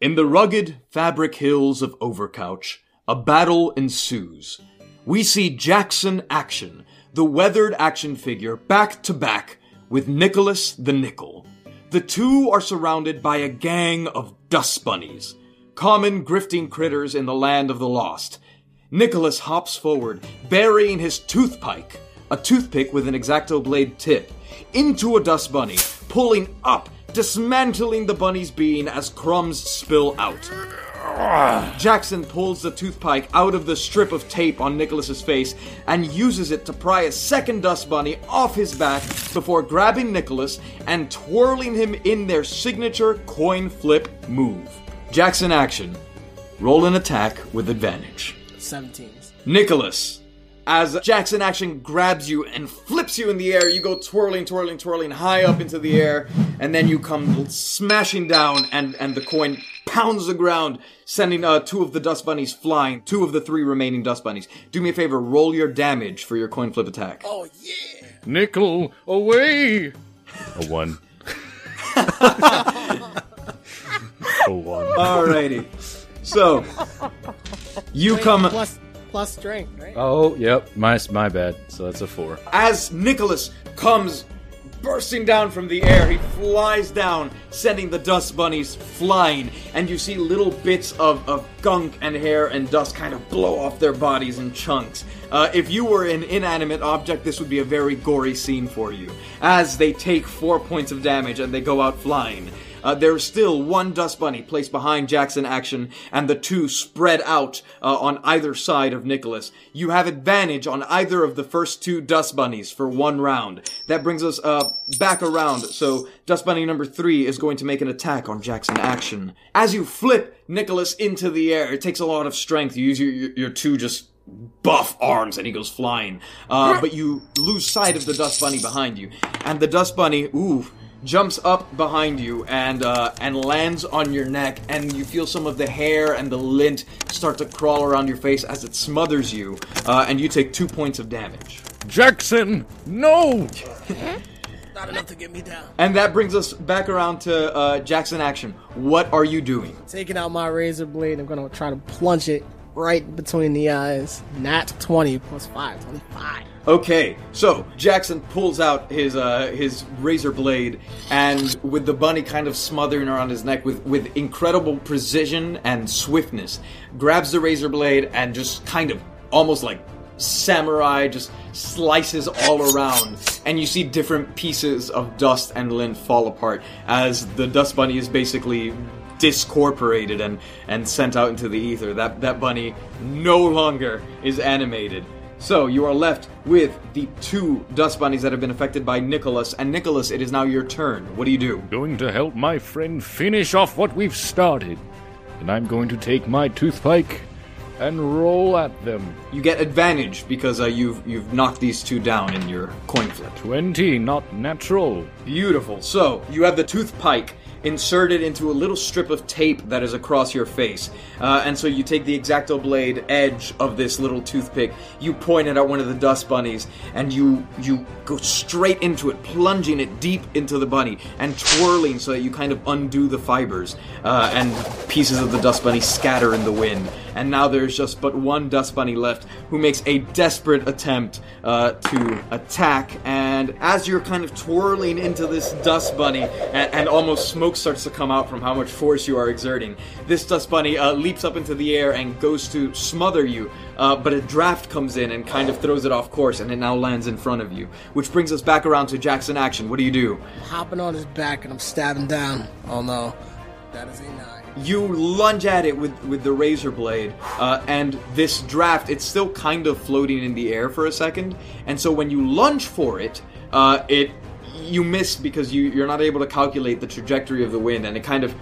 In the rugged fabric hills of Overcouch, a battle ensues. We see Jackson Action, the weathered action figure, back to back with Nicholas the Nickel. The two are surrounded by a gang of dust bunnies, common grifting critters in the Land of the Lost. Nicholas hops forward, burying his toothpike, a toothpick with an X-Acto blade tip, into a dust bunny, pulling up, dismantling the bunny's bean as crumbs spill out. Jackson pulls the toothpick out of the strip of tape on Nicholas's face and uses it to pry a second dust bunny off his back before grabbing Nicholas and twirling him in their signature coin flip move. Jackson Action. Roll an attack with advantage. 17. Nicholas, as Jackson Action grabs you and flips you in the air, you go twirling high up into the air, and then you come smashing down and the coin pounds the ground, sending two of the dust bunnies flying, two of the three remaining dust bunnies. Do me a favor, roll your damage for your coin flip attack. Oh, yeah! Nickel, away! A one. A one. Alrighty. So, you come... Plus strength, right? Oh, yep. My bad. So that's a 4. As Nicholas comes bursting down from the air, he flies down, sending the dust bunnies flying. And you see little bits of gunk and hair and dust kind of blow off their bodies in chunks. If you were an inanimate object, this would be a very gory scene for you. As they take 4 points of damage and they go out flying. There's still one dust bunny placed behind Jackson Action, and the two spread out on either side of Nicholas. You have advantage on either of the first 2 dust bunnies for 1 round. That brings us back around, so dust bunny number 3 is going to make an attack on Jackson Action. As you flip Nicholas into the air, it takes a lot of strength. You use your 2 just buff arms, and he goes flying. But you lose sight of the dust bunny behind you. And the dust bunny, jumps up behind you and lands on your neck, and you feel some of the hair and the lint start to crawl around your face as it smothers you, and you take 2 points of damage. Jackson, no! Not enough to get me down. And that brings us back around to Jackson Action. What are you doing? Taking out my razor blade, I'm going to try to plunge it right between the eyes. Nat 20 plus 5, 25. Okay, so Jackson pulls out his razor blade, and with the bunny kind of smothering around his neck with incredible precision and swiftness, grabs the razor blade and just kind of almost like samurai just slices all around, and you see different pieces of dust and lint fall apart as the dust bunny is basically discorporated and sent out into the ether. That bunny no longer is animated. So, you are left with the 2 dust bunnies that have been affected by Nicholas. And Nicholas, it is now your turn. What do you do? Going to help my friend finish off what we've started. And I'm going to take my toothpick and roll at them. You get advantage because you've knocked these 2 down in your coin flip. 20, not natural. Beautiful. So, you have the toothpick inserted into a little strip of tape that is across your face. And so you take the X-Acto blade edge of this little toothpick, you point it at one of the dust bunnies, and you go straight into it, plunging it deep into the bunny, and twirling so that you kind of undo the fibers, and pieces of the dust bunny scatter in the wind. And now there's just but one dust bunny left, who makes a desperate attempt to attack. And as you're kind of twirling into this dust bunny, and almost smoke starts to come out from how much force you are exerting, this dust bunny leaps up into the air and goes to smother you, but a draft comes in and kind of throws it off course, and it now lands in front of you. Which brings us back around to Jackson Action. What do you do? I'm hopping on his back and I'm stabbing down. Oh no, that is a 9. You lunge at it with the razor blade, and this draft, it's still kind of floating in the air for a second, and so when you lunge for it, you miss because you're not able to calculate the trajectory of the wind, and it kind of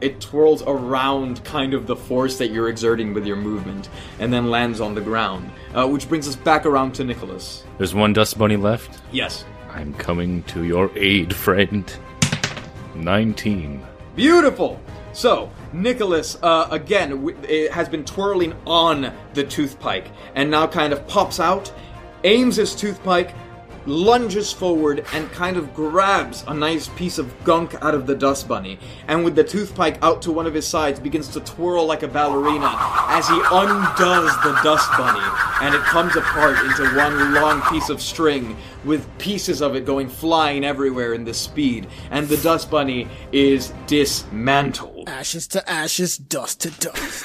it twirls around kind of the force that you're exerting with your movement, and then lands on the ground, which brings us back around to Nicholas. There's one dust bunny left? Yes. I'm coming to your aid, friend. 19. Beautiful! So, Nicholas, again, it has been twirling on the toothpick, and now kind of pops out, aims his toothpick, lunges forward and kind of grabs a nice piece of gunk out of the dust bunny, and with the toothpick out to one of his sides begins to twirl like a ballerina as he undoes the dust bunny, and it comes apart into one long piece of string with pieces of it going flying everywhere in this speed, and the dust bunny is dismantled. Ashes to ashes, dust to dust.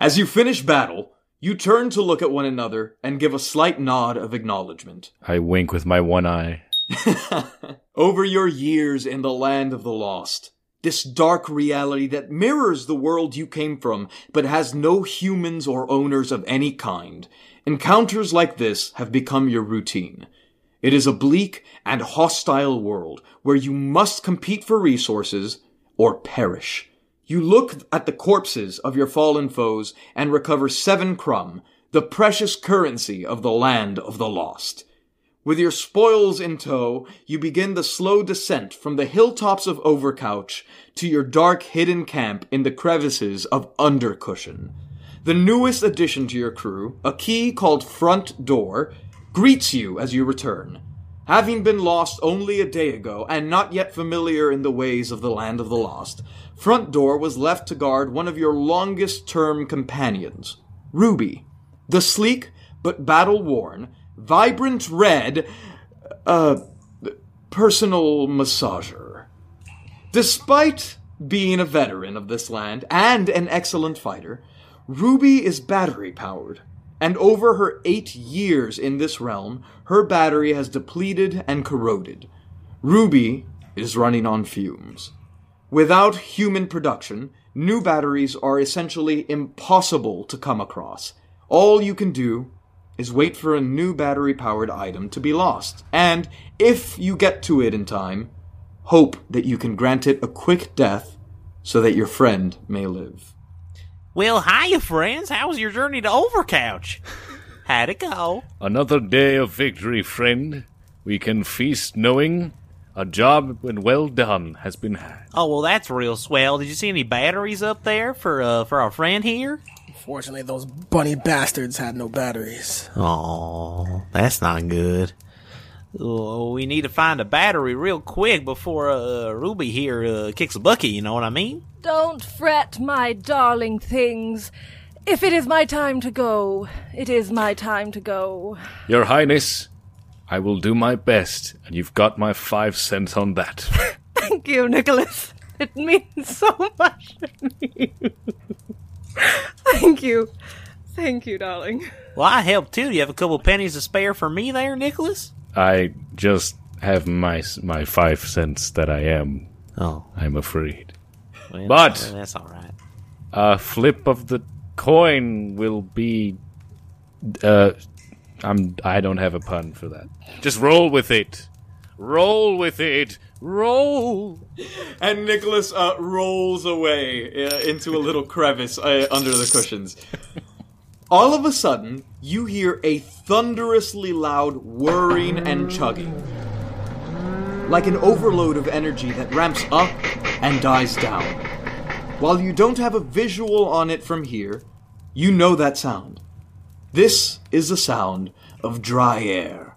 As you finish battle, you turn to look at one another and give a slight nod of acknowledgement. I wink with my one eye. Over your years in the Land of the Lost, this dark reality that mirrors the world you came from but has no humans or owners of any kind, encounters like this have become your routine. It is a bleak and hostile world where you must compete for resources or perish. You look at the corpses of your fallen foes and recover 7 crumb, the precious currency of the Land of the Lost. With your spoils in tow, you begin the slow descent from the hilltops of Overcouch to your dark hidden camp in the crevices of Undercushion. The newest addition to your crew, a key called Front Door, greets you as you return. Having been lost only a day ago, and not yet familiar in the ways of the Land of the Lost, Front Door was left to guard one of your longest-term companions, Ruby, the sleek but battle-worn, vibrant red, personal massager. Despite being a veteran of this land and an excellent fighter, Ruby is battery-powered. And over her 8 years in this realm, her battery has depleted and corroded. Ruby is running on fumes. Without human production, new batteries are essentially impossible to come across. All you can do is wait for a new battery-powered item to be lost, and, if you get to it in time, hope that you can grant it a quick death so that your friend may live. Well, hiya, friends. How was your journey to Overcouch? How'd it go? Another day of victory, friend. We can feast knowing a job when well done has been had. Oh, well, that's real swell. Did you see any batteries up there for our friend here? Unfortunately, those bunny bastards had no batteries. Oh, that's not good. Oh, we need to find a battery real quick before Ruby here kicks a bucky, you know what I mean? Don't fret, my darling things. If it is my time to go, it is my time to go. Your Highness, I will do my best, and you've got my 5 cents on that. Thank you, Nicholas. It means so much to me. Thank you. Thank you, darling. Well, I helped, too. Do you have a couple pennies to spare for me there, Nicholas? I just have my 5 cents that I am. Oh, I'm afraid. Well, but that's all right. A flip of the coin will be. I don't have a pun for that. Just roll with it. Roll with it. Roll. And Nicholas rolls away into a little crevice under the cushions. All of a sudden, you hear a thunderously loud whirring and chugging, like an overload of energy that ramps up and dies down. While you don't have a visual on it from here, you know that sound. This is the sound of dry air,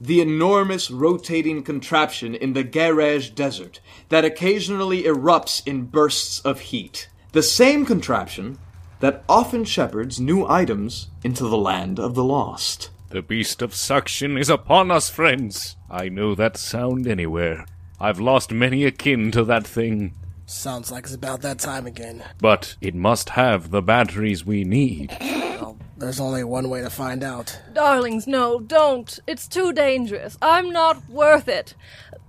the enormous rotating contraption in the Garage Desert that occasionally erupts in bursts of heat. The same contraption that often shepherds new items into the Land of the Lost. The beast of suction is upon us, friends. I know that sound anywhere. I've lost many a kin to that thing. Sounds like it's about that time again. But it must have the batteries we need. Well, there's only one way to find out. Darlings, no, don't. It's too dangerous. I'm not worth it.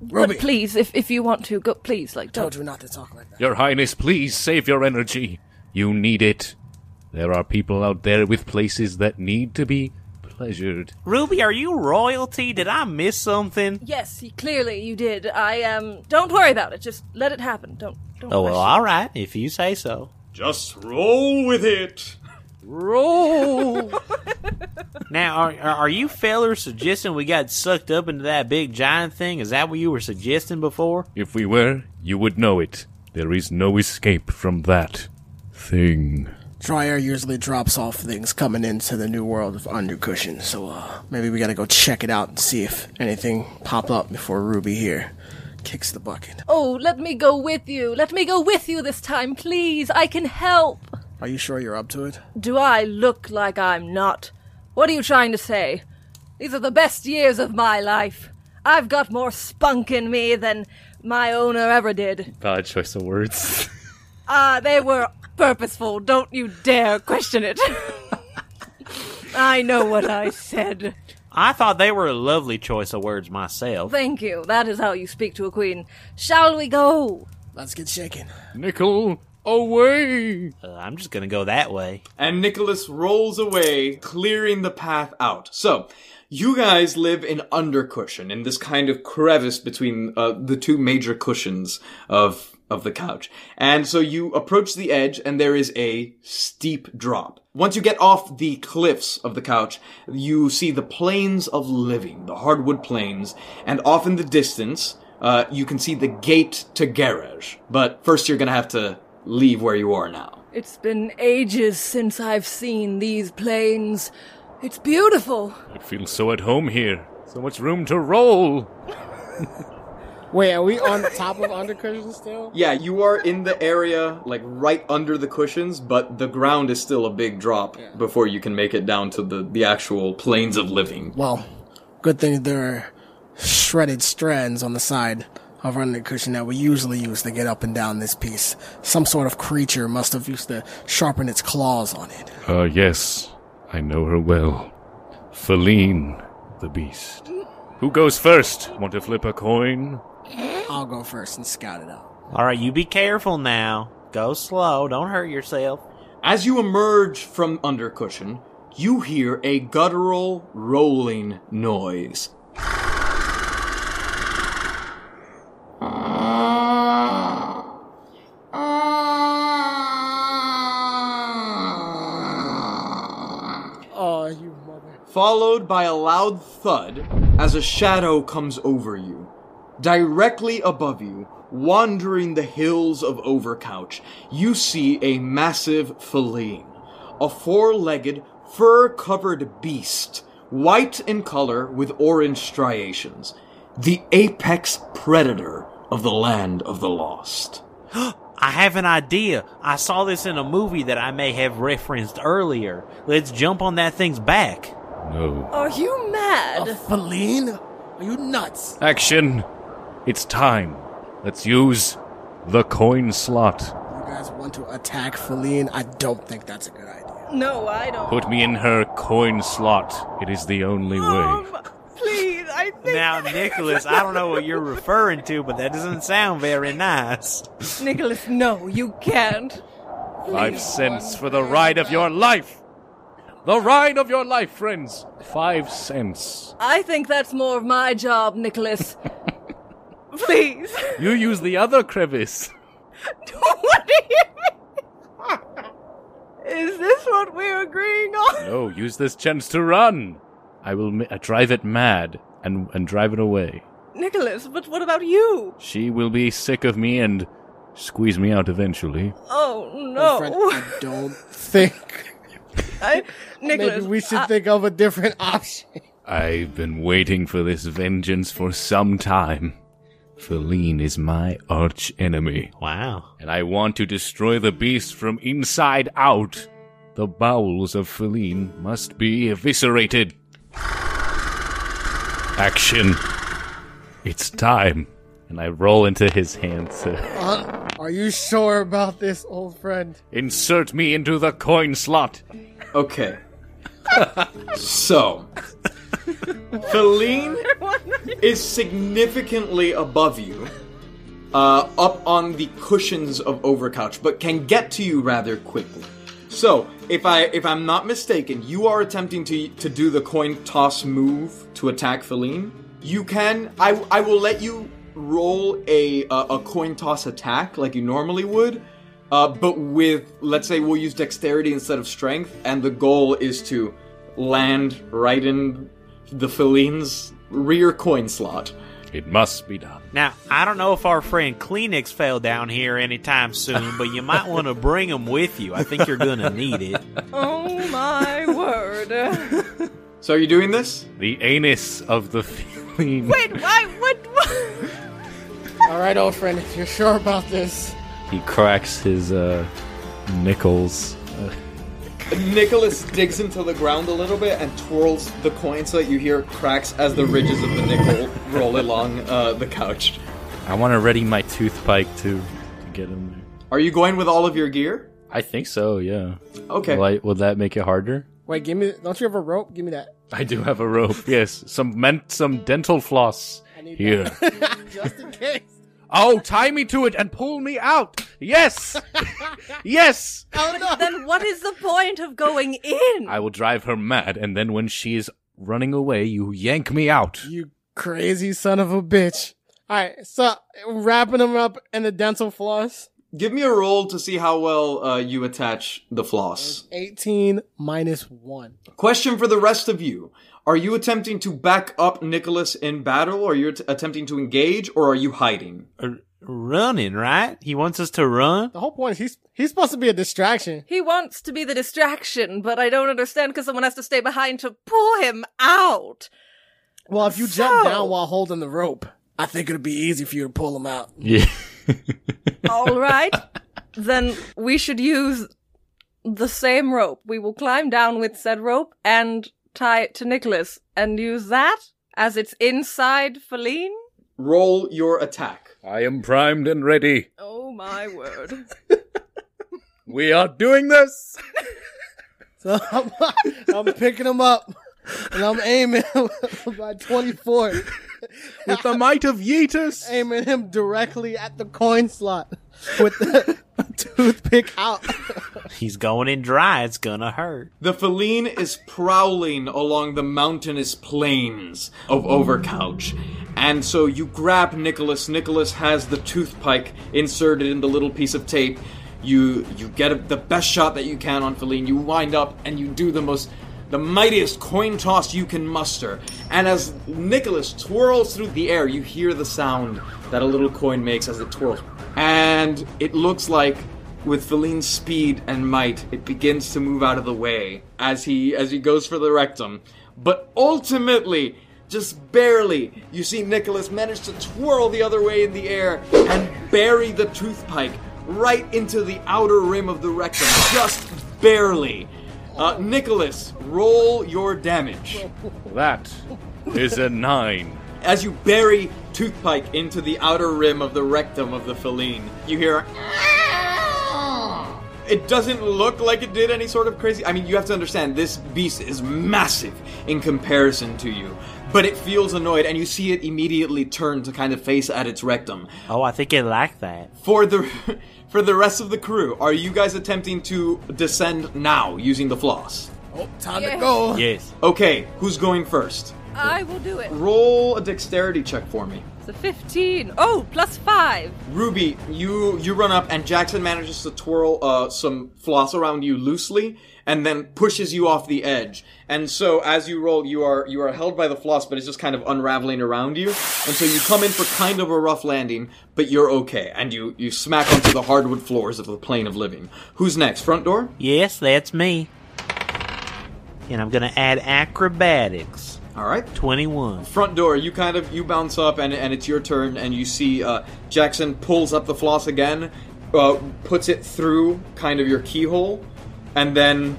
Ruby. But please, if you want to, go, please, like, don't. I told you not to talk like that. Your Highness, please save your energy. You need it. There are people out there with places that need to be pleasured. Ruby, are you royalty? Did I miss something? Yes, clearly you did. I don't worry about it. Just let it happen. Don't oh, well, all right, if you say so. Just roll with it. Roll. Now, are you fellers suggesting we got sucked up into that big giant thing? Is that what you were suggesting before? If we were, you would know it. There is no escape from that thing. Dry Air usually drops off things coming into the new world of Undercushion, so maybe we gotta go check it out and see if anything pop up before Ruby here kicks the bucket. Oh, let me go with you. Let me go with you this time, please. I can help. Are you sure you're up to it? Do I look like I'm not? What are you trying to say? These are the best years of my life. I've got more spunk in me than my owner ever did. Bad choice of words. They were purposeful. Don't you dare question it. I know what I said. I thought they were a lovely choice of words myself. Thank you. That is how you speak to a queen. Shall we go? Let's get shaken. Nickel, away! I'm just gonna go that way. And Nicholas rolls away, clearing the path out. So, you guys live in Undercushion, in this kind of crevice between the two major cushions of the couch. And so you approach the edge, and there is a steep drop. Once you get off the cliffs of the couch, you see the plains of living, the hardwood plains, and off in the distance, you can see the gate to Garage. But first you're gonna have to leave where you are now. It's been ages since I've seen these plains. It's beautiful. I feel so at home here. So much room to roll. Wait, are we on top of Undercushion still? Yeah, you are in the area, like, right under the cushions, but the ground is still a big drop before you can make it down to the actual plains of living. Well, good thing there are shredded strands on the side of Undercushion that we usually use to get up and down this piece. Some sort of creature must have used to sharpen its claws on it. Yes. I know her well. Feline, the beast. Who goes first? Want to flip a coin? I'll go first and scout it out. Alright, you be careful now. Go slow, don't hurt yourself. As you emerge from Undercushion, you hear a guttural rolling noise. Oh, you mother. Followed by a loud thud as a shadow comes over you. Directly above you, wandering the hills of Overcouch, you see a massive feline, a four-legged, fur-covered beast, white in color with orange striations, the apex predator of the Land of the Lost. I have an idea. I saw this in a movie that I may have referenced earlier. Let's jump on that thing's back. No. Are you mad? A feline? Are you nuts? Action. It's time. Let's use the coin slot. You guys want to attack Feline? I don't think that's a good idea. No, I don't. Put me in her coin slot. It is the only way. Please, I think... Now, Nicholas, I don't know what you're referring to, but that doesn't sound very nice. Nicholas, no, you can't. 5 cents for the ride of your life. The ride of your life, friends. 5 cents. I think that's more of my job, Nicholas. Please. You use the other crevice. What do you mean? Is this what we're agreeing on? No, use this chance to run. I will drive it mad and drive it away. Nicholas, but what about you? She will be sick of me and squeeze me out eventually. Oh, no. Friend, I don't think... Nicholas, maybe we should think of a different option. I've been waiting for this vengeance for some time. Feline is my arch enemy. Wow. And I want to destroy the beast from inside out. The bowels of Feline must be eviscerated. Action. It's time. And I roll into his hands. Are Are you sure about this, old friend? Insert me into the coin slot. Okay. So, Feline is significantly above you, up on the cushions of Overcouch, but can get to you rather quickly. So, if I'm not mistaken, you are attempting to do the coin toss move to attack Feline. You can. I will let you roll a coin toss attack like you normally would, but with, let's say we'll use dexterity instead of strength, and the goal is to land right in the Feline's rear coin slot. It must be done. Now, I don't know if our friend Kleenex fell down here anytime soon, but you might want to bring him with you. I think you're going to need it. Oh, my word. So are you doing this? The anus of the Feline. Wait, what? All right, old friend, if you're sure about this. He cracks his nickels. Nicholas digs into the ground a little bit and twirls the coin so that you hear cracks as the ridges of the nickel roll along the couch. I want to ready my toothpick to get him there. Are you going with all of your gear? I think so, yeah. Okay. Will that make it harder? Wait, don't you have a rope? Give me that. I do have a rope, yes. Some dental floss here. Just in case. Oh, tie me to it and pull me out. Yes. Yes. Oh, no. Then what is the point of going in? I will drive her mad, and then when she is running away, you yank me out. You crazy son of a bitch. All right, so wrapping him up in the dental floss. Give me a roll to see how well you attach the floss. 18 minus 1. Question for the rest of you. Are you attempting to back up Nicholas in battle, or are you attempting to engage, or are you hiding? Running, right? He wants us to run? The whole point is he's supposed to be a distraction. He wants to be the distraction, but I don't understand because someone has to stay behind to pull him out. Well, if you jump down while holding the rope, I think it would be easy for you to pull him out. Yeah. All right. Then we should use the same rope. We will climb down with said rope and tie it to Nicholas and use that as it's inside Feline. Roll your attack. I am primed and ready. Oh, my word. We are doing this. So I'm picking him up and I'm aiming by 24. With the might of Yeetus. Aiming him directly at the coin slot with the toothpick out. He's going in dry. It's gonna hurt. The Feline is prowling along the mountainous plains of Overcouch. And so you grab Nicholas. Nicholas has the toothpick inserted in the little piece of tape. You get the best shot that you can on Feline. You wind up and you do the mightiest coin toss you can muster. And as Nicholas twirls through the air, you hear the sound that a little coin makes as it twirls. And it looks like, with Feline's speed and might, it begins to move out of the way as he goes for the rectum. But ultimately, just barely, you see Nicholas manage to twirl the other way in the air and bury the toothpick right into the outer rim of the rectum, just barely. Nicholas, roll your damage. That is a 9. As you bury toothpick into the outer rim of the rectum of the Feline, you hear it doesn't look like it did any sort of crazy... I mean, you have to understand, this beast is massive in comparison to you. But it feels annoyed, and you see it immediately turn to kind of face at its rectum. Oh, I think it liked that. For the rest of the crew, are you guys attempting to descend now using the floss? Oh, time to go. Yes. Okay, who's going first? I will do it. Roll a dexterity check for me. It's a 15. Oh, plus 5. Ruby, you run up, and Jackson manages to twirl some floss around you loosely, and then pushes you off the edge. And so as you roll, you are held by the floss, but it's just kind of unraveling around you. And so you come in for kind of a rough landing, but you're okay. And you smack onto the hardwood floors of the plane of living. Who's next? Front door? Yes, that's me. And I'm going to add acrobatics. All right. 21. Front door, you bounce up, and it's your turn, and you see Jackson pulls up the floss again, puts it through kind of your keyhole, and then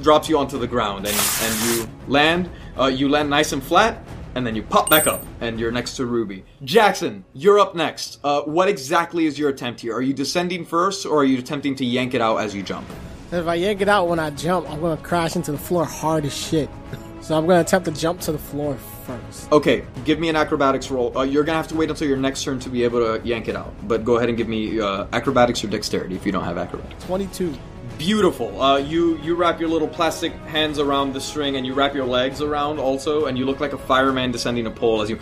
drops you onto the ground, and you land nice and flat, and then you pop back up, and you're next to Ruby. Jackson, you're up next. What exactly is your attempt here? Are you descending first, or are you attempting to yank it out as you jump? If I yank it out when I jump, I'm going to crash into the floor hard as shit. So I'm going to attempt to jump to the floor first. Okay, give me an acrobatics roll. You're going to have to wait until your next turn to be able to yank it out. But go ahead and give me acrobatics or dexterity if you don't have acrobatics. 22. Beautiful. You wrap your little plastic hands around the string, and you wrap your legs around also, and you look like a fireman descending a pole as you...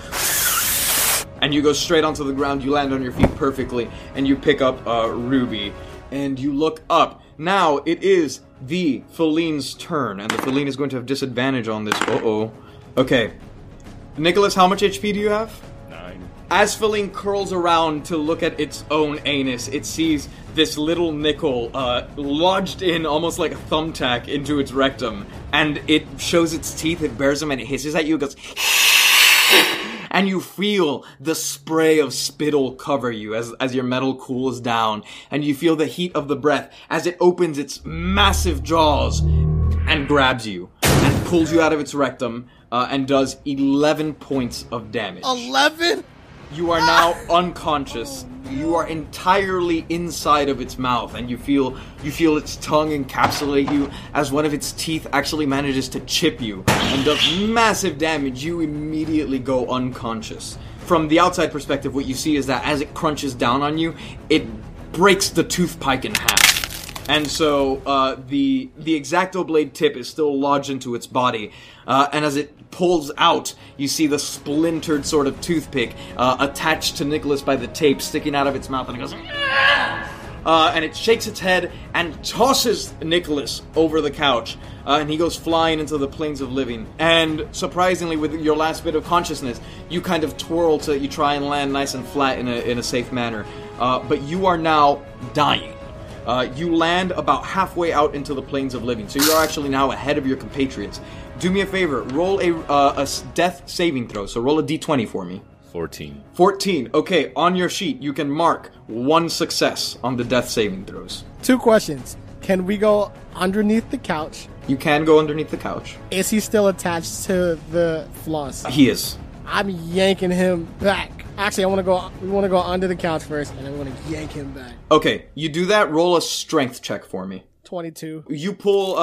And you go straight onto the ground, you land on your feet perfectly, and you pick up Ruby, and you look up. Now it is the Feline's turn, and the Feline is going to have disadvantage on this. Uh-oh. Okay. Nicholas, how much HP do you have? 9. As Feline curls around to look at its own anus, it sees this little nickel lodged in almost like a thumbtack into its rectum, and it shows its teeth, it bares them, and it hisses at you, it goes... And you feel the spray of spittle cover you as your metal cools down, and you feel the heat of the breath as it opens its massive jaws and grabs you and pulls you out of its rectum and does 11 points of damage. 11? You are now unconscious. You are entirely inside of its mouth, and you feel its tongue encapsulate you as one of its teeth actually manages to chip you and does massive damage. You immediately go unconscious. From the outside perspective, what you see is that as it crunches down on you, it breaks the tooth pike in half. And so the X-Acto blade tip is still lodged into its body. And as it pulls out, you see the splintered sort of toothpick attached to Nicholas by the tape sticking out of its mouth. And it goes... and it shakes its head and tosses Nicholas over the couch. And he goes flying into the plains of living. And surprisingly, with your last bit of consciousness, you kind of twirl so that you try and land nice and flat in a safe manner. But you are now dying. You land about halfway out into the plains of living, so you are actually now ahead of your compatriots. Do me a favor, roll a death saving throw, so roll a d20 for me. 14. Okay, on your sheet, you can mark 1 success on the death saving throws. 2 questions. Can we go underneath the couch? You can go underneath the couch. Is he still attached to the floss? He is. I'm yanking him back. Actually, we want to go under the couch first, and I want to yank him back. Okay, you do that. Roll a strength check for me. 22. You pull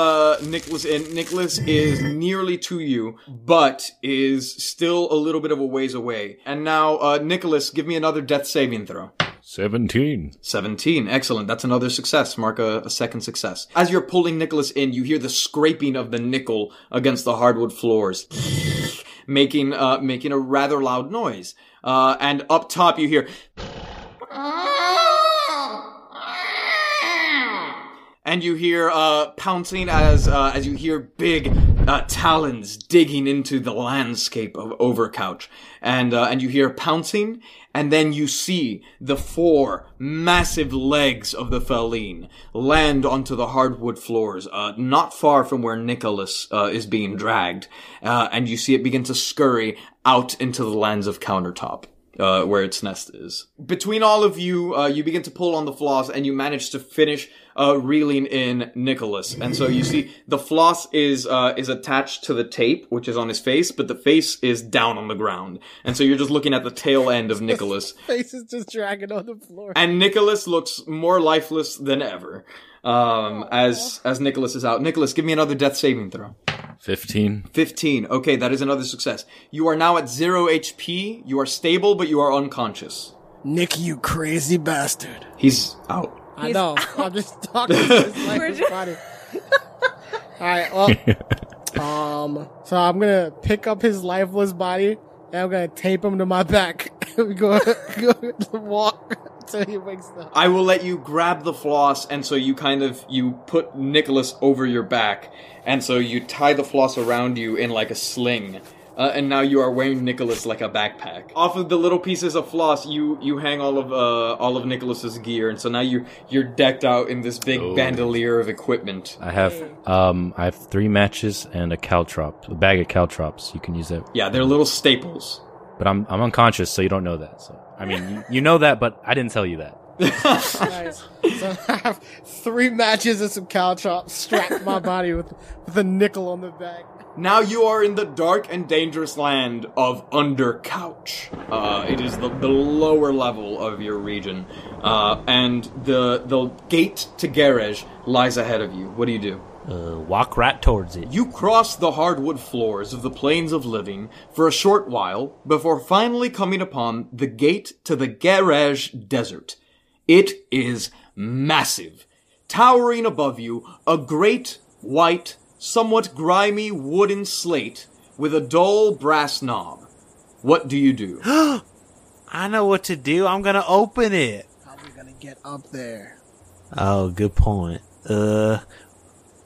Nicholas in. Nicholas is nearly to you, but is still a little bit of a ways away. And now, Nicholas, give me another death saving throw. 17. Excellent. That's another success. Mark a second success. As you're pulling Nicholas in, you hear the scraping of the nickel against the hardwood floors, making a rather loud noise. And up top you hear, and you hear pouncing as you hear big talons digging into the landscape of Overcouch, and you hear pouncing, and then you see the 4 massive legs of the feline land onto the hardwood floors, not far from where Nicholas is being dragged, and you see it begin to scurry out into the lands of Countertop, where its nest is. Between all of you, you begin to pull on the floss, and you manage to finish reeling in Nicholas. And so you see the floss is attached to the tape, which is on his face, but the face is down on the ground. And so you're just looking at the tail end of Nicholas. His face is just dragging on the floor. And Nicholas looks more lifeless than ever as Nicholas is out. Nicholas, give me another death saving throw. 15. Okay, that is another success. You are now at 0 HP. You are stable, but you are unconscious. Nick, you crazy bastard. He's out. I know. I'm just talking to his lifeless body. Alright, well, so I'm gonna pick up his lifeless body, and I'm gonna tape him to my back. We go walk. So he wakes up. I will let you grab the floss, and so you put Nicholas over your back, and so you tie the floss around you in like a sling, and now you are wearing Nicholas like a backpack. Off of the little pieces of floss, you hang all of Nicholas's gear, and so now you're decked out in this big bandolier of equipment. I have 3 matches and a bag of caltrops. You can use that. Yeah, they're little staples. But I'm unconscious, so you don't know that. So I mean, you know that, but I didn't tell you that. Nice. So I have 3 matches and some caltrops strapped to my body with a nickel on the back. Now you are in the dark and dangerous land of Undercouch. It is the lower level of your region. And the gate to Garage lies ahead of you. What do you do? Walk right towards it. You cross the hardwood floors of the plains of living for a short while before finally coming upon the gate to the Garage Desert. It is massive. Towering above you, a great, white, somewhat grimy wooden slate with a dull brass knob. What do you do? I know what to do. I'm going to open it. How are we going to get up there? Oh, good point.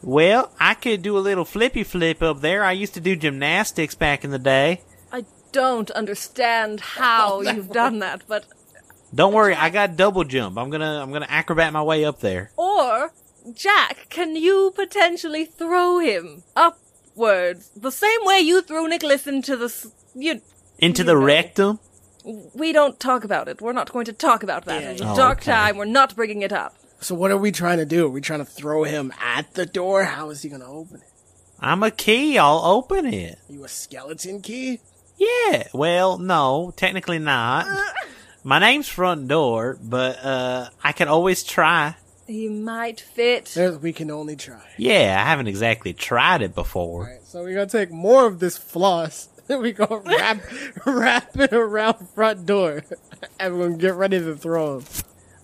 Well, I could do a little flippy flip up there. I used to do gymnastics back in the day. I don't understand how you've done that, but... Don't worry, I got double jump. I'm gonna acrobat my way up there. Or, Jack, can you potentially throw him upwards? The same way you threw Nicholas into the... rectum? We don't talk about it. We're not going to talk about that. Yeah. It's a dark time. We're not bringing it up. So what are we trying to do? Are we trying to throw him at the door? How is he going to open it? I'm a key. I'll open it. You a skeleton key? Yeah. Well, no. Technically not. My name's Front Door, but I can always try. He might fit. We can only try. Yeah, I haven't exactly tried it before. All right, so we're going to take more of this floss. We're going to wrap it around Front Door. And we're going to get ready to throw him.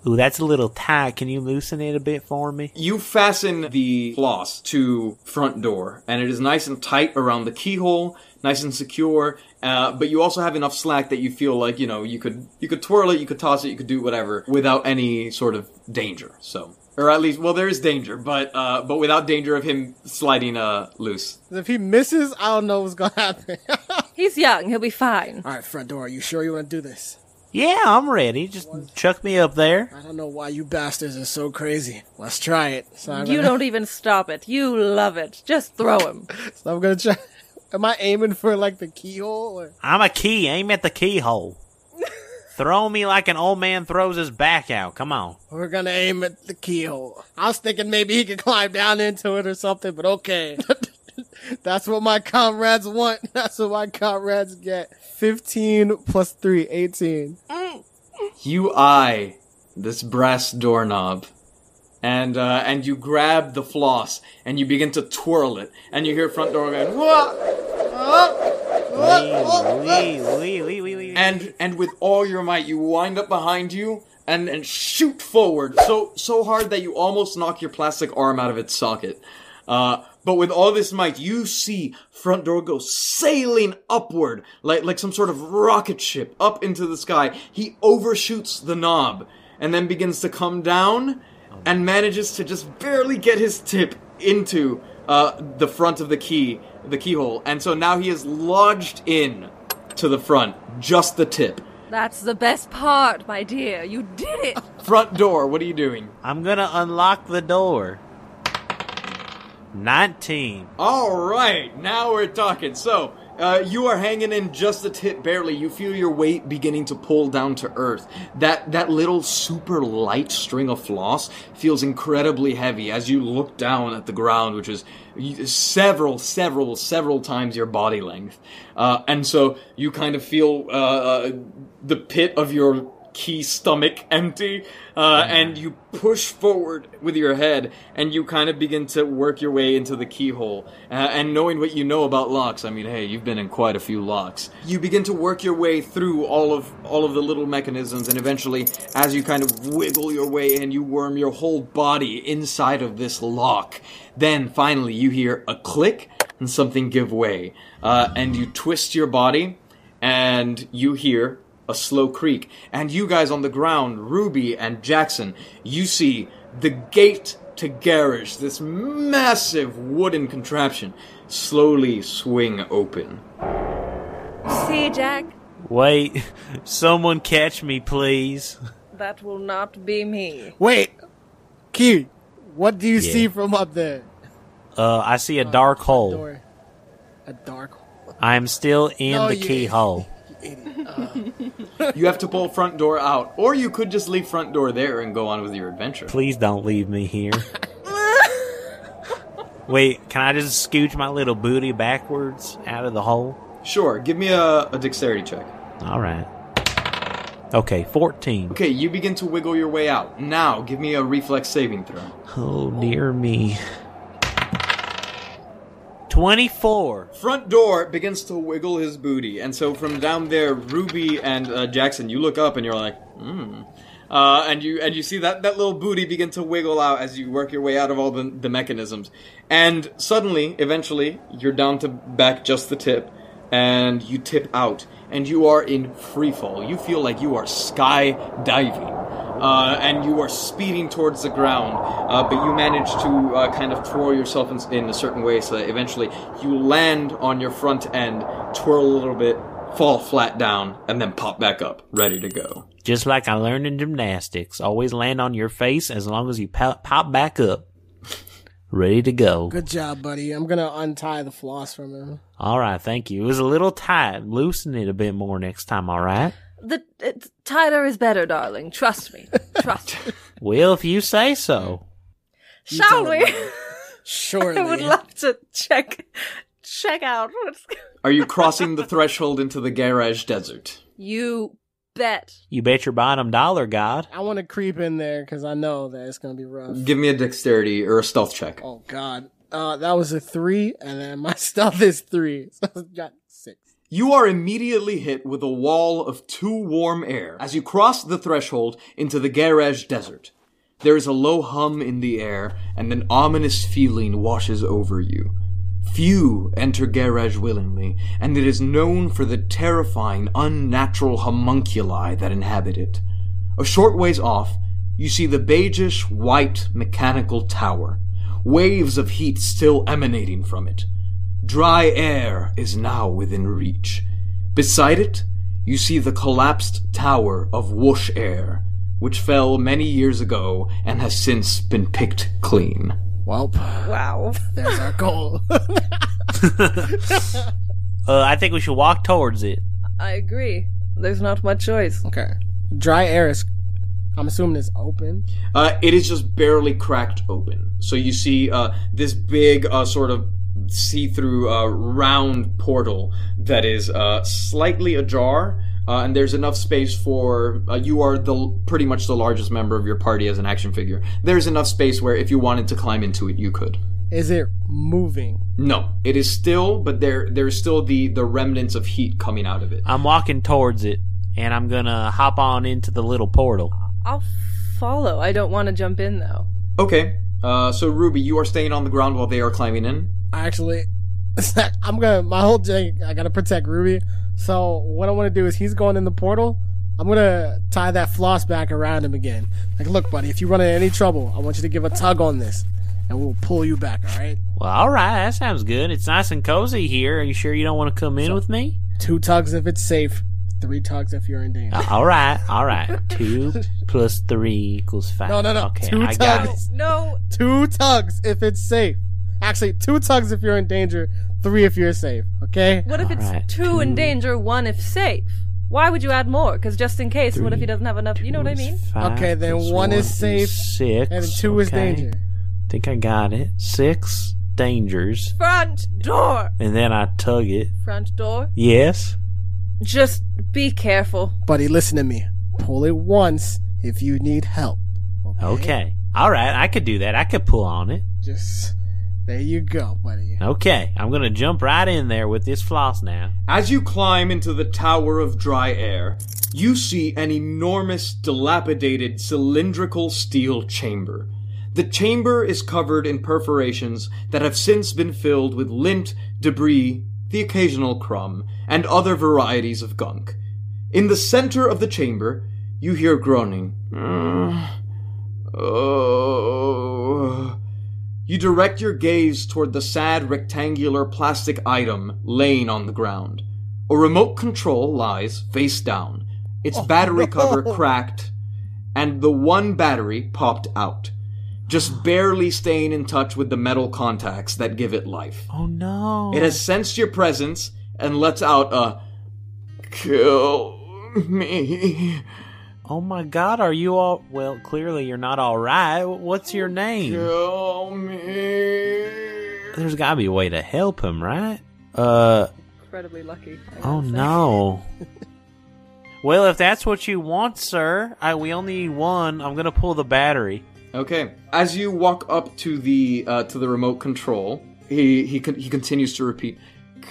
Ooh, that's a little tight. Can you loosen it a bit for me? You fasten the floss to Front Door, and it is nice and tight around the keyhole, nice and secure, but you also have enough slack that you feel like, you know, you could twirl it, you could toss it, you could do whatever without any sort of danger, so... Or at least, well, there is danger, but without danger of him sliding loose. If he misses, I don't know what's gonna happen. He's young, he'll be fine. Alright, Front Door, are you sure you want to do this? Yeah, I'm ready. Just chuck me up there. I don't know why you bastards are so crazy. Let's try it. So you don't even stop it. You love it. Just throw him. So I'm gonna try... Am I aiming for, like, the keyhole? Or? I'm a key. Aim at the keyhole. Throw me like an old man throws his back out. Come on. We're gonna aim at the keyhole. I was thinking maybe he could climb down into it or something, but okay. That's what my comrades want. That's what my comrades get. 15 plus 3, 18. You eye this brass doorknob. And you grab the floss, and you begin to twirl it, and you hear Front Door going, and with all your might, you wind up behind you, and shoot forward, so hard that you almost knock your plastic arm out of its socket. But with all this might, you see Front Door go sailing upward, like some sort of rocket ship, up into the sky. He overshoots the knob, and then begins to come down, and manages to just barely get his tip into the front of the keyhole. And so now he is lodged in to the front, just the tip. That's the best part, my dear. You did it. Front Door, what are you doing? I'm going to unlock the door. 19. All right, now we're talking. So... you are hanging in just the tip, barely. You feel your weight beginning to pull down to earth. That little super light string of floss feels incredibly heavy as you look down at the ground, which is several times your body length. And so you kind of feel the pit of your key stomach empty, and you push forward with your head, and you kind of begin to work your way into the keyhole. And knowing what you know about locks, I mean, hey, you've been in quite a few locks. You begin to work your way through all of the little mechanisms, and eventually, as you kind of wiggle your way in, you worm your whole body inside of this lock. Then, finally, you hear a click, and something give way. And you twist your body, and you hear... a slow creak, and you guys on the ground, Ruby and Jackson, you see the gate to Garage, this massive wooden contraption, slowly swing open. See, Jack? Wait, someone catch me, please. That will not be me. Wait, Key, what do you see from up there? I see a dark hole. Door. A dark hole? I'm still in the keyhole. You have to pull Front Door out, or you could just leave Front Door there and go on with your adventure. Please don't leave me here. Wait, can I just scooch my little booty backwards out of the hole? Sure. Give me a dexterity check. All right. Okay, 14. Okay, you begin to wiggle your way out. Now, give me a reflex saving throw. Oh, dear me. 24. Front Door begins to wiggle his booty. And so from down there, Ruby and Jackson, you look up and you're like, and you see that little booty begin to wiggle out as you work your way out of all the mechanisms. And suddenly, eventually, you're down to back just the tip. And you tip out, and you are in free fall. You feel like you are skydiving, and you are speeding towards the ground, but you manage to kind of twirl yourself in a certain way so that eventually you land on your front end, twirl a little bit, fall flat down, and then pop back up, ready to go. Just like I learned in gymnastics, always land on your face as long as you pop back up. Ready to go. Good job, buddy. I'm going to untie the floss from him. All right, thank you. It was a little tight. Loosen it a bit more next time, all right? Tighter is better, darling. Trust me. Trust me. Well, if you say so. Shall we? Surely. I would love to check out. Are you crossing the threshold into the Garage Desert? You bet. You bet your bottom dollar, God. I want to creep in there because I know that it's going to be rough. Give me a dexterity or a stealth check. Oh, God. That was a 3, and then my stealth is 3. So I got 6. You are immediately hit with a wall of 2 warm air as you cross the threshold into the Garage Desert. There is a low hum in the air, and an ominous feeling washes over you. Few enter Garage willingly, and it is known for the terrifying, unnatural homunculi that inhabit it. A short ways off, you see the beigish, white, mechanical tower, waves of heat still emanating from it. Dry air is now within reach. Beside it, you see the collapsed tower of Whoosh Air, which fell many years ago and has since been picked clean. Welp. Wow. There's our goal. I think we should walk towards it. I agree. There's not much choice. Okay. Dry air is, I'm assuming, it's open? It is just barely cracked open. So you see this big sort of see-through round portal that is slightly ajar. And there's enough space for, you are pretty much the largest member of your party as an action figure. There's enough space where if you wanted to climb into it, you could. Is it moving? No, it is still, but there's still the remnants of heat coming out of it. I'm walking towards it, and I'm gonna hop on into the little portal. I'll follow. I don't want to jump in, though. Okay. So Ruby, you are staying on the ground while they are climbing in? Actually, my whole thing, I gotta protect Ruby. So what I want to do is he's going in the portal. I'm going to tie that floss back around him again. Like, look, buddy, if you run into any trouble, I want you to give a tug on this, and we'll pull you back, all right? Well, all right. That sounds good. It's nice and cozy here. Are you sure you don't want to come in with me? 2 tugs if it's safe. 3 tugs if you're in danger. All right. 2 + 3 = 5. No. Okay, 2 tugs. Got it. No. 2 tugs if it's safe. Actually, 2 tugs if you're in danger, 3 if you're safe, okay? What if it's 2 in danger, 1 if safe? Why would you add more? Because just in case, 3, what if he doesn't have enough? You know what I mean? 5, okay, then 1 is safe, is 6, and 2 is danger. I think I got it. 6 dangers. Front door! And then I tug it. Front door? Yes. Just be careful. Buddy, listen to me. Pull it once if you need help, okay? All right, I could do that. I could pull on it. Just... There you go, buddy. Okay, I'm going to jump right in there with this floss now. As you climb into the Tower of Dry Air, you see an enormous, dilapidated, cylindrical steel chamber. The chamber is covered in perforations that have since been filled with lint, debris, the occasional crumb, and other varieties of gunk. In the center of the chamber, you hear groaning. Oh... You direct your gaze toward the sad rectangular plastic item laying on the ground. A remote control lies face down, its battery cover cracked, and the one battery popped out, just barely staying in touch with the metal contacts that give it life. Oh no. It has sensed your presence and lets out a, "Kill me." Oh my God, are you all... Well, clearly you're not all right. What's your name? Kill me. There's got to be a way to help him, right? Incredibly lucky. Oh, no. Well, if that's what you want, sir, we only need one. I'm going to pull the battery. Okay. As you walk up to the remote control, he continues to repeat,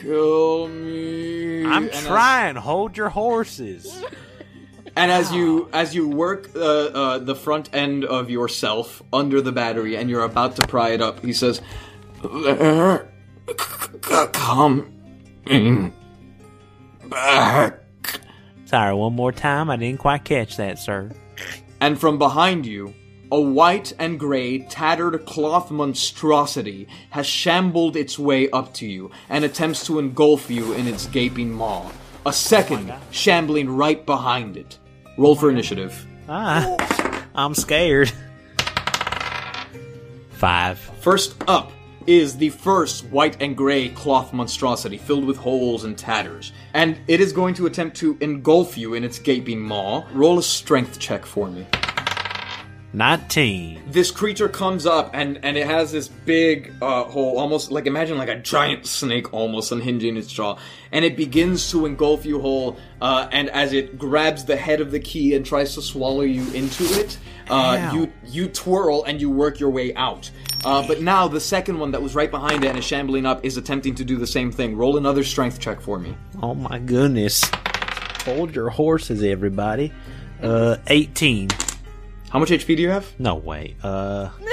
"Kill me." I'm trying. Hold your horses. And as you work the front end of yourself under the battery and you're about to pry it up, he says, "Come back." Sorry, one more time. I didn't quite catch that, sir. And from behind you, a white and gray, tattered cloth monstrosity has shambled its way up to you and attempts to engulf you in its gaping maw. A second shambling right behind it. Roll for initiative. I'm scared. 5. First up is the first white and gray cloth monstrosity filled with holes and tatters. And it is going to attempt to engulf you in its gaping maw. Roll a strength check for me. 19. This creature comes up and it has this big hole, almost like, imagine like a giant snake almost unhinging its jaw. And it begins to engulf you whole, and as it grabs the head of the key and tries to swallow you into it, you twirl and you work your way out. But now the second one that was right behind it and is shambling up is attempting to do the same thing. Roll another strength check for me. Oh my goodness. Hold your horses, everybody. 18. How much HP do you have? No way.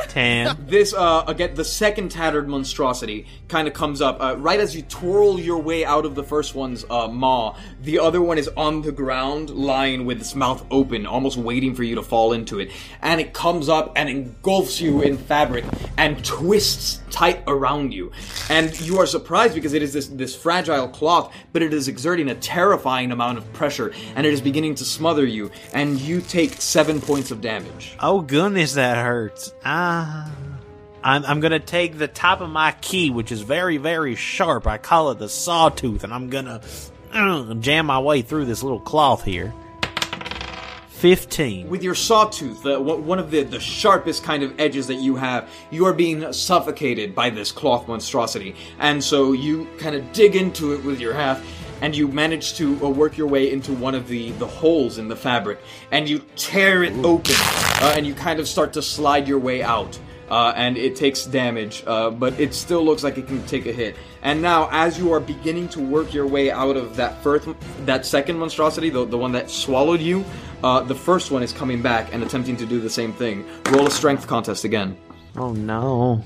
10. This, again, the second tattered monstrosity kind of comes up. Right as you twirl your way out of the first one's maw, the other one is on the ground, lying with its mouth open, almost waiting for you to fall into it. And it comes up and engulfs you in fabric and twists tight around you. And you are surprised because it is this fragile cloth, but it is exerting a terrifying amount of pressure, and it is beginning to smother you, and you take 7 points of damage. Oh goodness, that hurts. I'm gonna take the top of my key, which is very, very sharp. I call it the sawtooth, and I'm gonna jam my way through this little cloth here. 15. With your sawtooth, one of the sharpest kind of edges that you have, you are being suffocated by this cloth monstrosity, and so you kind of dig into it with your half. And you manage to work your way into one of the holes in the fabric, and you tear it open, and you kind of start to slide your way out, and it takes damage, but it still looks like it can take a hit. And now, as you are beginning to work your way out of that second monstrosity, the one that swallowed you, the first one is coming back and attempting to do the same thing. Roll a strength contest again. Oh no.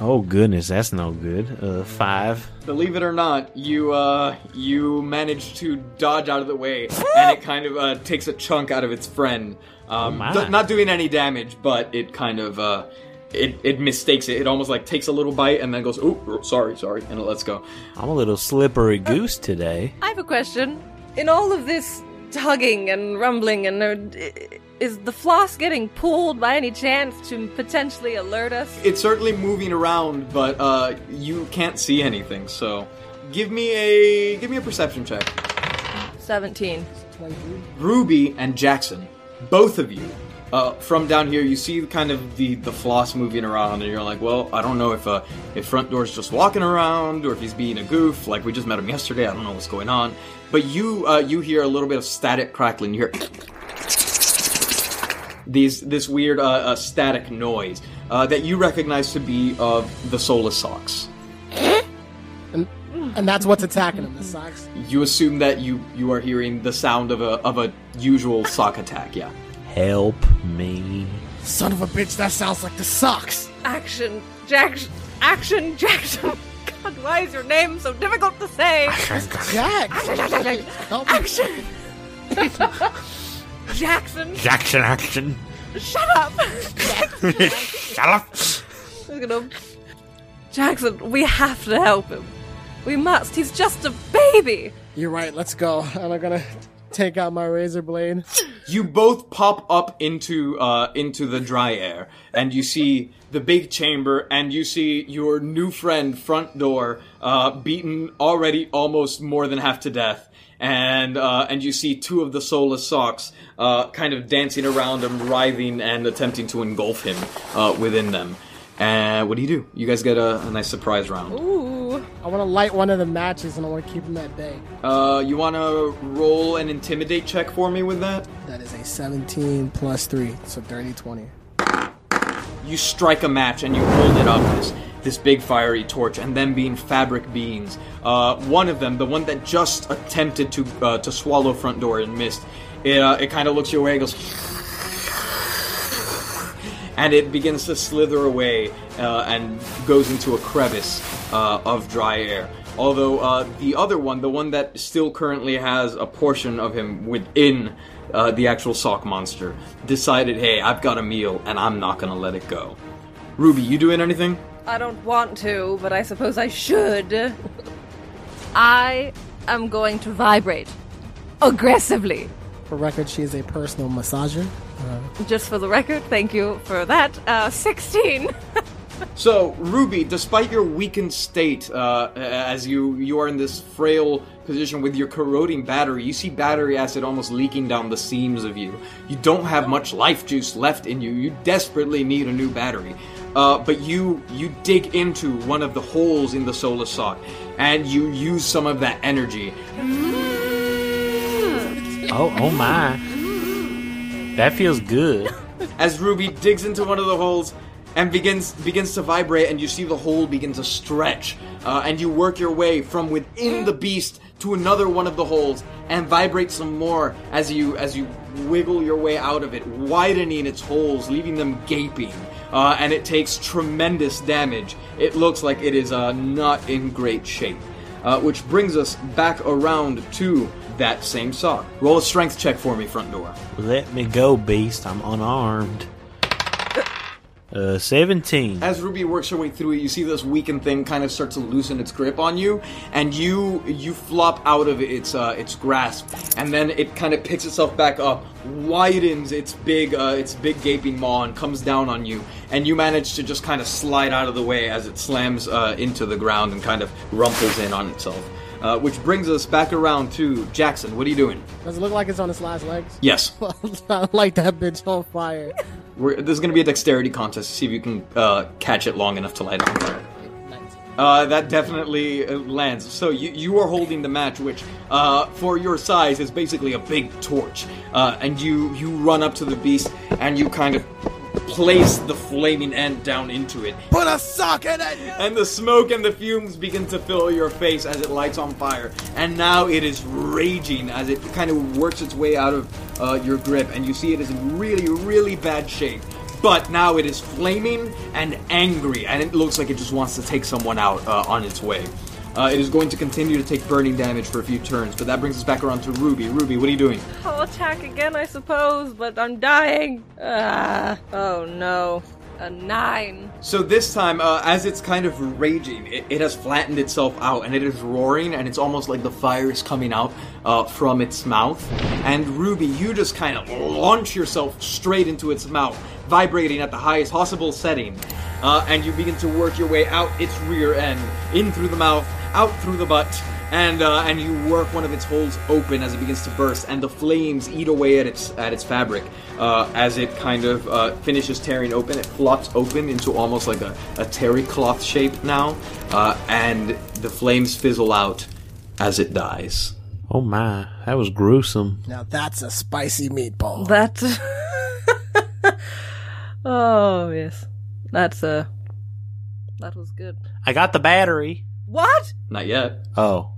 Oh goodness, that's no good. 5. Believe it or not, you manage to dodge out of the way, and it kind of takes a chunk out of its friend. Not doing any damage, but it kind of it mistakes it. It almost like takes a little bite and then goes, "Ooh, sorry," and it lets go. I'm a little slippery goose today. I have a question. In all of this tugging and rumbling and is the floss getting pulled by any chance to potentially alert us? It's certainly moving around, but you can't see anything. So, give me a perception check. 17. Ruby and Jackson, both of you, from down here, you see kind of the floss moving around, and you're like, well, I don't know if Front Door's just walking around or if he's being a goof. Like we just met him yesterday. I don't know what's going on. But you hear a little bit of static crackling. You hear this weird static noise that you recognize to be of the soulless socks. And that's what's attacking them, the socks? You assume that you are hearing the sound of a usual sock attack, yeah. Help me. Son of a bitch, that sounds like the socks. Action, Jackson. God, why is your name so difficult to say? Action. Jackson. Shut up. Jackson, we have to help him. We must. He's just a baby. You're right. Let's go. And I'm going to take out my razor blade. You both pop up into the dry air, and you see the big chamber, and you see your new friend, Front Door, beaten already almost more than half to death. And you see two of the soulless socks kind of dancing around him, writhing and attempting to engulf him within them. And what do you do? You guys get a nice surprise round. Ooh. I want to light one of the matches, and I want to keep them at bay. You want to roll an intimidate check for me with that? That is a 17 plus 3, so 30, 20. You strike a match, and you hold it up, this big fiery torch, and them being fabric beings. One of them, the one that just attempted to swallow Front Door and missed, it kind of looks your way and goes... And it begins to slither away and goes into a crevice of dry air. Although the other one, the one that still currently has a portion of him within the actual sock monster, decided, hey, I've got a meal and I'm not going to let it go. Ruby, you doing anything? I don't want to, but I suppose I should. I am going to vibrate aggressively. For record, she is a personal massager. Just for the record, thank you for that. 16. So, Ruby, despite your weakened state, as you are in this frail position with your corroding battery, you see battery acid almost leaking down the seams of you. You don't have much life juice left in you. You desperately need a new battery. But you dig into one of the holes in the solar sock, and you use some of that energy. Oh my. That feels good. As Ruby digs into one of the holes and begins to vibrate, and you see the hole begin to stretch, and you work your way from within the beast to another one of the holes and vibrate some more as you wiggle your way out of it, widening its holes, leaving them gaping, and it takes tremendous damage. It looks like it is not in great shape, which brings us back around to that same sock. Roll a strength check for me, Front Door. Let me go, beast. I'm unarmed. 17. As Ruby works her way through it, you see this weakened thing kind of start to loosen its grip on you, and you flop out of its grasp, and then it kind of picks itself back up, widens its big gaping maw, and comes down on you, and you manage to just kind of slide out of the way as it slams into the ground and kind of rumples in on itself. Which brings us back around to Jackson. What are you doing? Does it look like it's on its last legs? Yes. I like that bitch on fire. This is going to be a dexterity contest to see if you can catch it long enough to light it on fire. That definitely lands. So you are holding the match, which for your size is basically a big torch. And you run up to the beast and you kind of place the flaming end down into it. Put a sock in it! And the smoke and the fumes begin to fill your face as it lights on fire. And now it is raging as it kind of works its way out of your grip. And you see it is in really, really bad shape. But now it is flaming and angry. And it looks like it just wants to take someone out on its way. It is going to continue to take burning damage for a few turns, but that brings us back around to Ruby. Ruby, what are you doing? I'll attack again, I suppose, but I'm dying. Oh no. A 9. So this time, as it's kind of raging, it has flattened itself out, and it is roaring, and it's almost like the fire is coming out from its mouth. And Ruby, you just kind of launch yourself straight into its mouth, vibrating at the highest possible setting. And you begin to work your way out its rear end, in through the mouth, out through the butt, and you work one of its holes open as it begins to burst, and the flames eat away at its fabric as it kind of finishes tearing open. It flops open into almost like a terry cloth shape now, and the flames fizzle out as it dies. Oh my, that was gruesome. Now that's a spicy meatball. That's... Oh, yes. That was good. I got the battery. What? Not yet. Oh,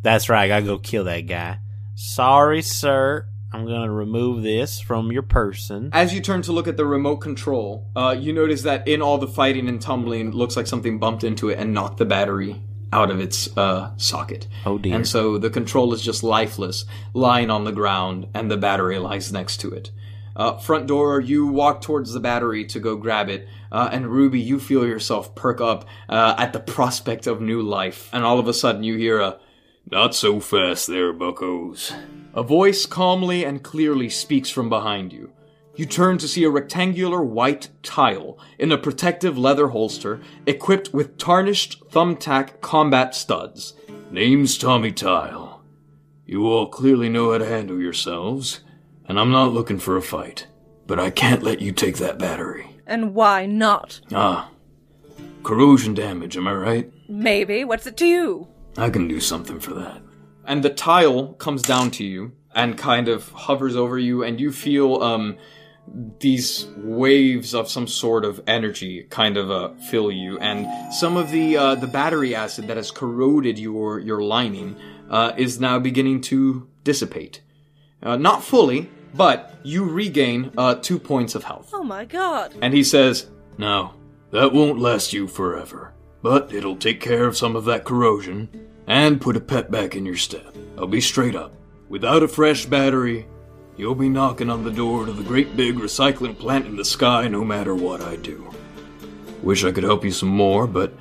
that's right. I gotta go kill that guy. Sorry, sir. I'm gonna remove this from your person. As you turn to look at the remote control, you notice that in all the fighting and tumbling, it looks like something bumped into it and knocked the battery out of its socket. Oh dear. And so the control is just lifeless, lying on the ground, and the battery lies next to it. Front Door, you walk towards the battery to go grab it, and Ruby, you feel yourself perk up at the prospect of new life, and all of a sudden you hear a, "Not so fast there, buckos." A voice calmly and clearly speaks from behind you. You turn to see a rectangular white tile in a protective leather holster equipped with tarnished thumbtack combat studs. "Name's Tommy Tile. You all clearly know how to handle yourselves. And I'm not looking for a fight, but I can't let you take that battery." "And why not?" "Ah, corrosion damage, am I right? Maybe. What's it to you? I can do something for that. And the tile comes down to you and kind of hovers over you, and you feel these waves of some sort of energy kind of fill you, and some of the battery acid that has corroded your lining is now beginning to dissipate. Not fully, but you regain 2 points of health. Oh my god. And he says, "No, that won't last you forever, but it'll take care of some of that corrosion and put a pep back in your step. I'll be straight up. Without a fresh battery, you'll be knocking on the door to the great big recycling plant in the sky no matter what I do. Wish I could help you some more, but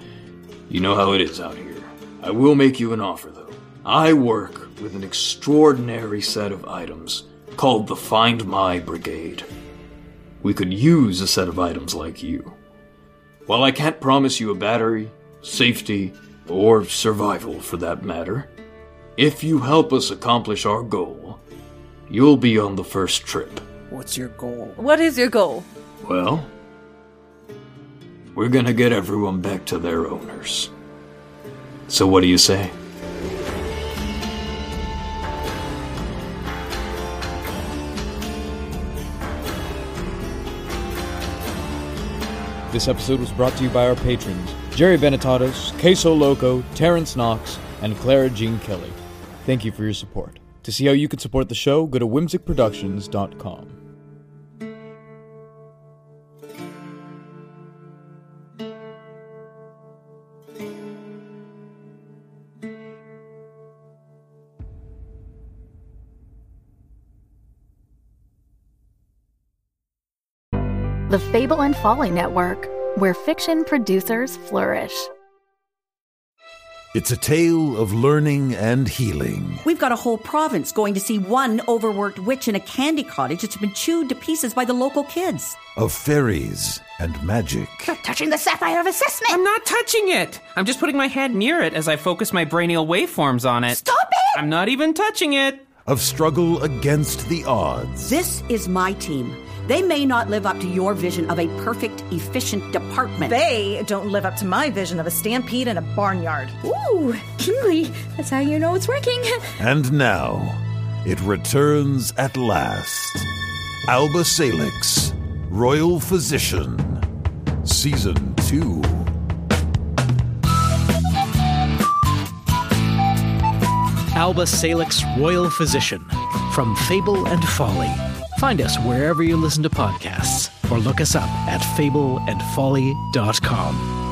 you know how it is out here. I will make you an offer, though. I work with an extraordinary set of items called the Find My Brigade. We could use a set of items like you. While I can't promise you a battery, safety, or survival for that matter, if you help us accomplish our goal, you'll be on the first trip." What's your goal? What is your goal? Well, we're gonna get everyone back to their owners. So what do you say? This episode was brought to you by our patrons, Jerry Benetatos, Queso Loco, Terrence Knox, and Clara Jean Kelly. Thank you for your support. To see how you can support the show, go to whimsicproductions.com. The Fable and Folly Network, where fiction producers flourish. It's a tale of learning and healing. We've got a whole province going to see one overworked witch in a candy cottage that's been chewed to pieces by the local kids. Of fairies and magic. Not touching the sapphire of assessment! I'm not touching it! I'm just putting my hand near it as I focus my brainial waveforms on it. Stop it! I'm not even touching it! Of struggle against the odds. This is my team. They may not live up to your vision of a perfect, efficient department. They don't live up to my vision of a stampede and a barnyard. Ooh, Kingly, that's how you know it's working. And now, it returns at last. Alba Salix, Royal Physician, Season 2. Alba Salix, Royal Physician, from Fable and Folly. Find us wherever you listen to podcasts, or look us up at fableandfolly.com.